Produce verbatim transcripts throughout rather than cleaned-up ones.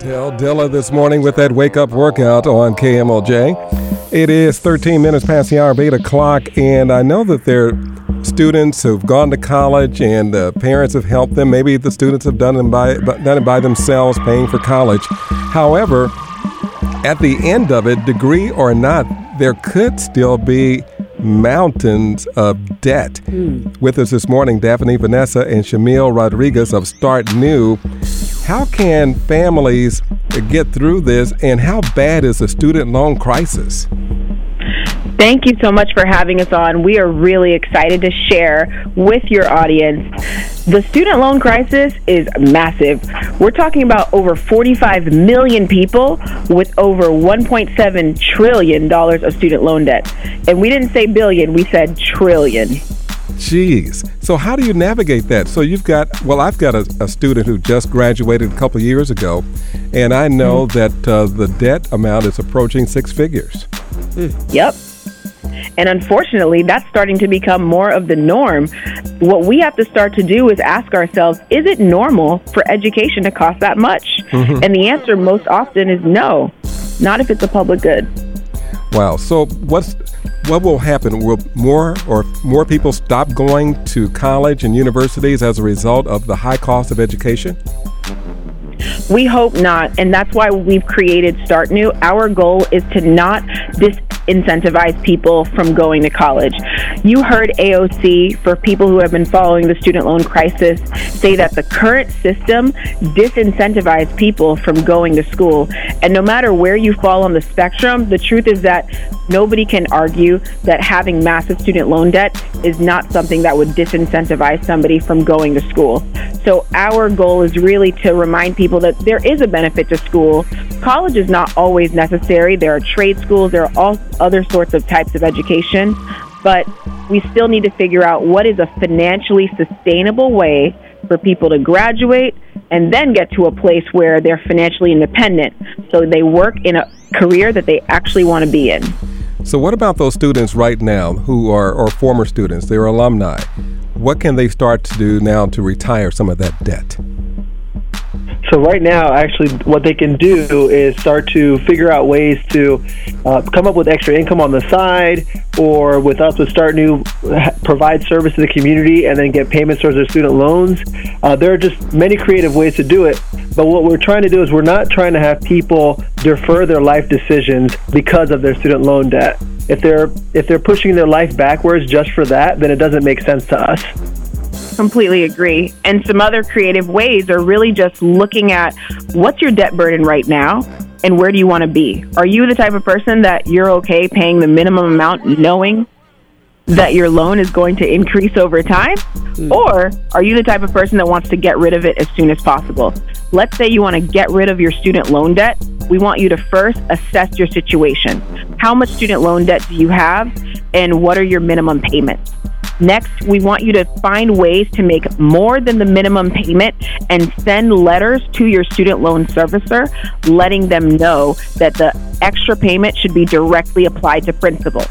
Del Dilla this morning with that Wake Up Workout on K M O J. It is thirteen minutes past the hour of eight o'clock, and I know that there are students who've gone to college and the parents have helped them. Maybe the students have done it by, done it by themselves, paying for college. However, at the end of it, degree or not, there could still be mountains of debt. Mm. With us this morning, Daphne Vanessa and Shamil Rodriguez of Start New. How can families get through this, and how bad is the student loan crisis? Thank you so much for having us on. We are really excited to share with your audience. The student loan crisis is massive. We're talking about over forty-five million people with over one point seven trillion dollars of student loan debt. And we didn't say billion, we said trillion. Jeez. So how do you navigate that? So you've got, well, I've got a, a student who just graduated a couple of years ago, and I know mm-hmm. that uh, the debt amount is approaching six figures. Mm. Yep. And unfortunately, that's starting to become more of the norm. What we have to start to do is ask ourselves, is it normal for education to cost that much? Mm-hmm. And the answer most often is no, not if it's a public good. Wow. So what's what will happen? Will more or more people stop going to college and universities as a result of the high cost of education? We hope not, and that's why we've created Start New. Our goal is to not disincentivize people from going to college. You heard A O C, for people who have been following the student loan crisis, say that the current system disincentivizes people from going to school. And no matter where you fall on the spectrum, the truth is that nobody can argue that having massive student loan debt is not something that would disincentivize somebody from going to school. So our goal is really to remind people People that there is a benefit to school. College is not always necessary. There are trade schools, there are all other sorts of types of education, but we still need to figure out what is a financially sustainable way for people to graduate and then get to a place where they're financially independent, so they work in a career that they actually want to be in. So what about those students right now who are, or former students, they're alumni? What can they start to do now to retire some of that debt? So right now, actually, what they can do is start to figure out ways to uh, come up with extra income on the side, or with us with Start New, provide service to the community and then get payments towards their student loans. Uh, there are just many creative ways to do it. But what we're trying to do is we're not trying to have people defer their life decisions because of their student loan debt. If they're, if they're pushing their life backwards just for that, then it doesn't make sense to us. Completely agree. And some other creative ways are really just looking at what's your debt burden right now and where do you want to be? Are you the type of person that you're okay paying the minimum amount knowing that your loan is going to increase over time? Mm. Or are you the type of person that wants to get rid of it as soon as possible? Let's say you want to get rid of your student loan debt. We want you to first assess your situation. How much student loan debt do you have, and what are your minimum payments? Next, we want you to find ways to make more than the minimum payment and send letters to your student loan servicer letting them know that the extra payment should be directly applied to principal.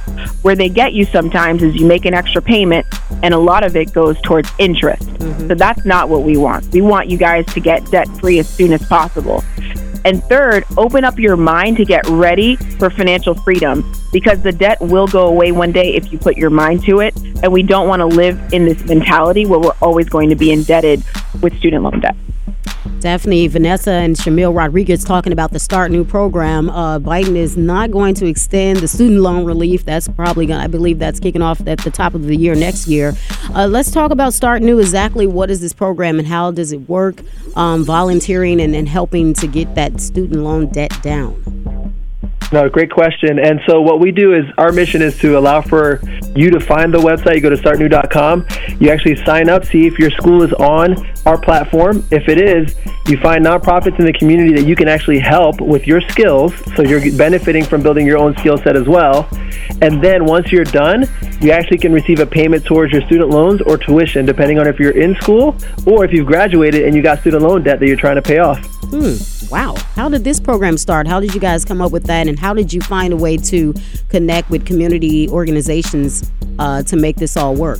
Where they get you sometimes is you make an extra payment and a lot of it goes towards interest. Mm-hmm. So that's not what we want. We want you guys to get debt free as soon as possible. And third, open up your mind to get ready for financial freedom, because the debt will go away one day if you put your mind to it. And we don't want to live in this mentality where we're always going to be indebted with student loan debt. Daphne, Vanessa, and Shamil Rodriguez talking about the Start New program. Uh, Biden is not going to extend the student loan relief. That's probably going to, I believe that's kicking off at the top of the year next year. Uh, let's talk about Start New. Exactly what is this program and how does it work? Um, volunteering and, and helping to get that student loan debt down. No, great question. And so what we do is our mission is to allow for you to find the website. You go to start new dot com. You actually sign up, see if your school is on our platform. If it is, you find nonprofits in the community that you can actually help with your skills, so you're benefiting from building your own skill set as well. And then once you're done, you actually can receive a payment towards your student loans or tuition, depending on if you're in school or if you've graduated and you got student loan debt that you're trying to pay off. Hmm. Wow. How did this program start? How did you guys come up with that? And how did you find a way to connect with community organizations uh, to make this all work?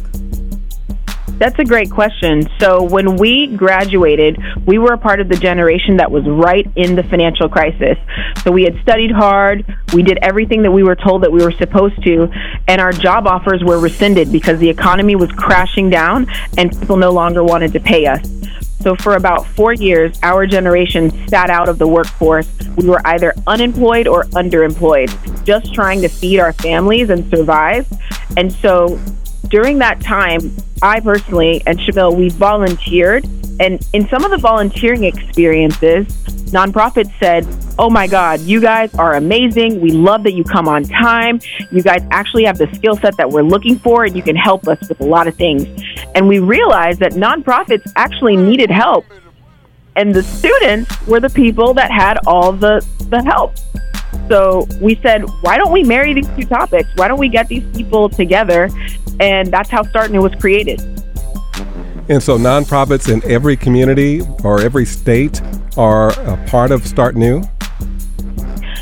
That's a great question. So when we graduated, we were a part of the generation that was right in the financial crisis. So we had studied hard. We did everything that we were told that we were supposed to. And our job offers were rescinded because the economy was crashing down and people no longer wanted to pay us. So for about four years, our generation sat out of the workforce. We were either unemployed or underemployed, just trying to feed our families and survive. And so during that time, I personally and Shamil, we volunteered. And in some of the volunteering experiences, nonprofits said, oh my God, you guys are amazing. We love that you come on time. You guys actually have the skill set that we're looking for, and you can help us with a lot of things. And we realized that nonprofits actually needed help. And the students were the people that had all the, the help. So we said, why don't we marry these two topics? Why don't we get these people together? And that's how Start New was created. And so nonprofits in every community or every state are a part of Start New?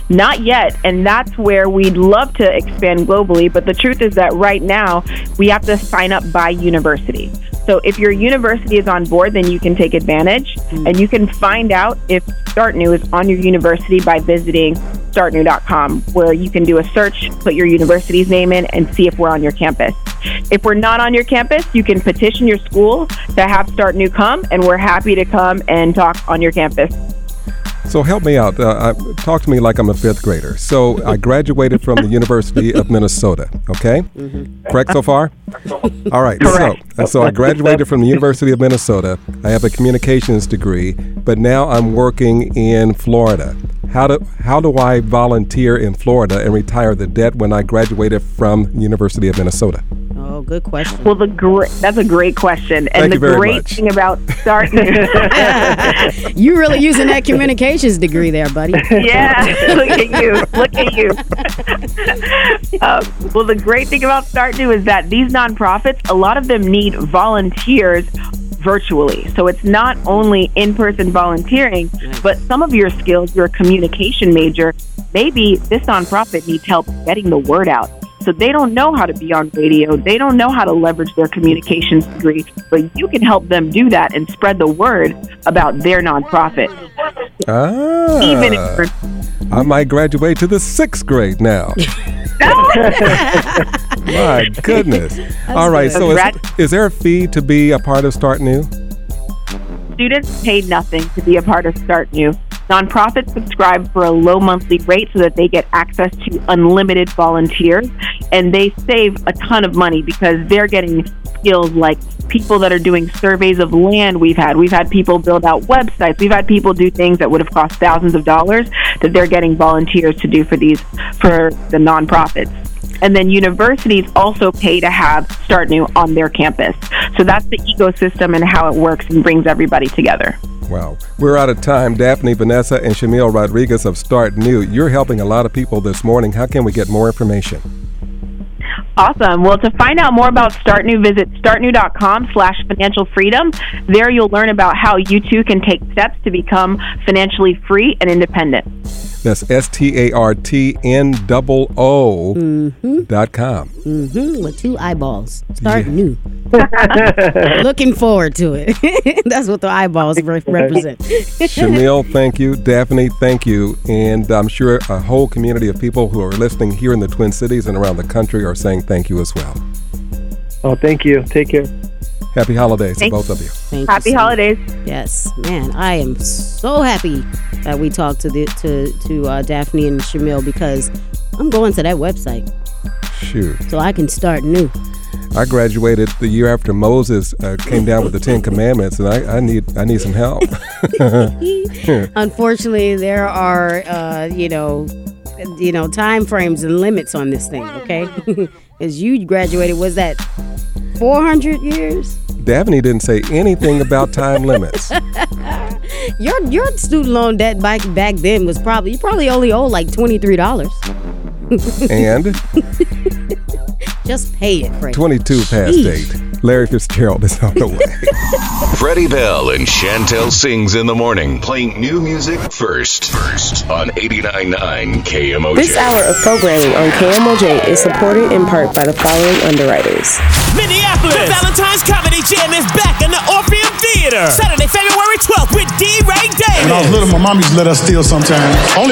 Not yet, and that's where we'd love to expand globally, but the truth is that right now we have to sign up by university. So if your university is on board, then you can take advantage, and you can find out if Start New is on your university by visiting start new dot com, where you can do a search, put your university's name in, and see if we're on your campus. If we're not on your campus, you can petition your school to have Start New come, and we're happy to come and talk on your campus. So help me out. Uh, I, talk to me like I'm a fifth grader. So I graduated from the University of Minnesota. Okay? Mm-hmm. Correct so far? All right. Correct. So, so I graduated from the University of Minnesota. I have a communications degree, but now I'm working in Florida. How do how do I volunteer in Florida and retire the debt when I graduated from the University of Minnesota? Oh, good question. Well, the gr- that's a great question. And Thank the great much. thing about Start New. You're really using that communications degree there, buddy. Yeah, look at you. Look at you. uh, well, the great thing about Start New is that these nonprofits, a lot of them need volunteers virtually. So it's not only in-person volunteering, but some of your skills, you're a communication major. Maybe this nonprofit needs help getting the word out. So they don't know how to be on radio. They don't know how to leverage their communications degree, but you can help them do that and spread the word about their nonprofit. Ah, Even if I might graduate to the sixth grade now. My goodness. All right. So is, is there a fee to be a part of Start New? Students pay nothing to be a part of Start New. Nonprofits subscribe for a low monthly rate so that they get access to unlimited volunteers, and they save a ton of money because they're getting skills like people that are doing surveys of land. We've had we've had people build out websites. We've had people do things that would have cost thousands of dollars that they're getting volunteers to do for these for the nonprofits. And then universities also pay to have Start New on their campus. So that's the ecosystem and how it works and brings everybody together. Wow. We're out of time. Daphne, Vanessa, and Shamil Rodriguez of Start New. You're helping a lot of people this morning. How can we get more information? Awesome. Well, to find out more about Start New, visit start new dot com slash financial freedom. There you'll learn about how you too can take steps to become financially free and independent. That's S T A R T N O O mm-hmm. dot com. Mm-hmm. With two eyeballs. Start yeah. new. Looking forward to it. That's what the eyeballs represent. Shamil, thank you. Daphne, thank you. And I'm sure a whole community of people who are listening here in the Twin Cities and around the country are saying thank you as well. Oh, thank you. Take care. Happy holidays Thanks. to both of you. Thank happy you so holidays. Much. Yes, man, I am so happy that we talked to the, to to uh, Daphne and Shamil, because I'm going to that website. Shoot. So I can start new. I graduated the year after Moses uh, came down with the Ten Commandments, and I, I need I need some help. Unfortunately, there are uh, you know you know time frames and limits on this thing. Okay, as you graduated, was that four hundred years? Daphne didn't say anything about time limits. Your your student loan debt back, back then was probably, you probably only owe like twenty-three dollars. And? Just pay it, Frank. twenty-two past Jeez. Date. Larry Fitzgerald is on the way. Freddie Bell and Chantel Sings in the Morning, playing new music first. First on eighty-nine point nine K M O J. This hour of programming on K M O J is supported in part by the following underwriters. Minneapolis, the Valentine's Comedy Jam is back in the Orpheum Theater, Saturday, February twelfth with D-Ray Davis. When I was little, my mom used to let us steal sometimes. Only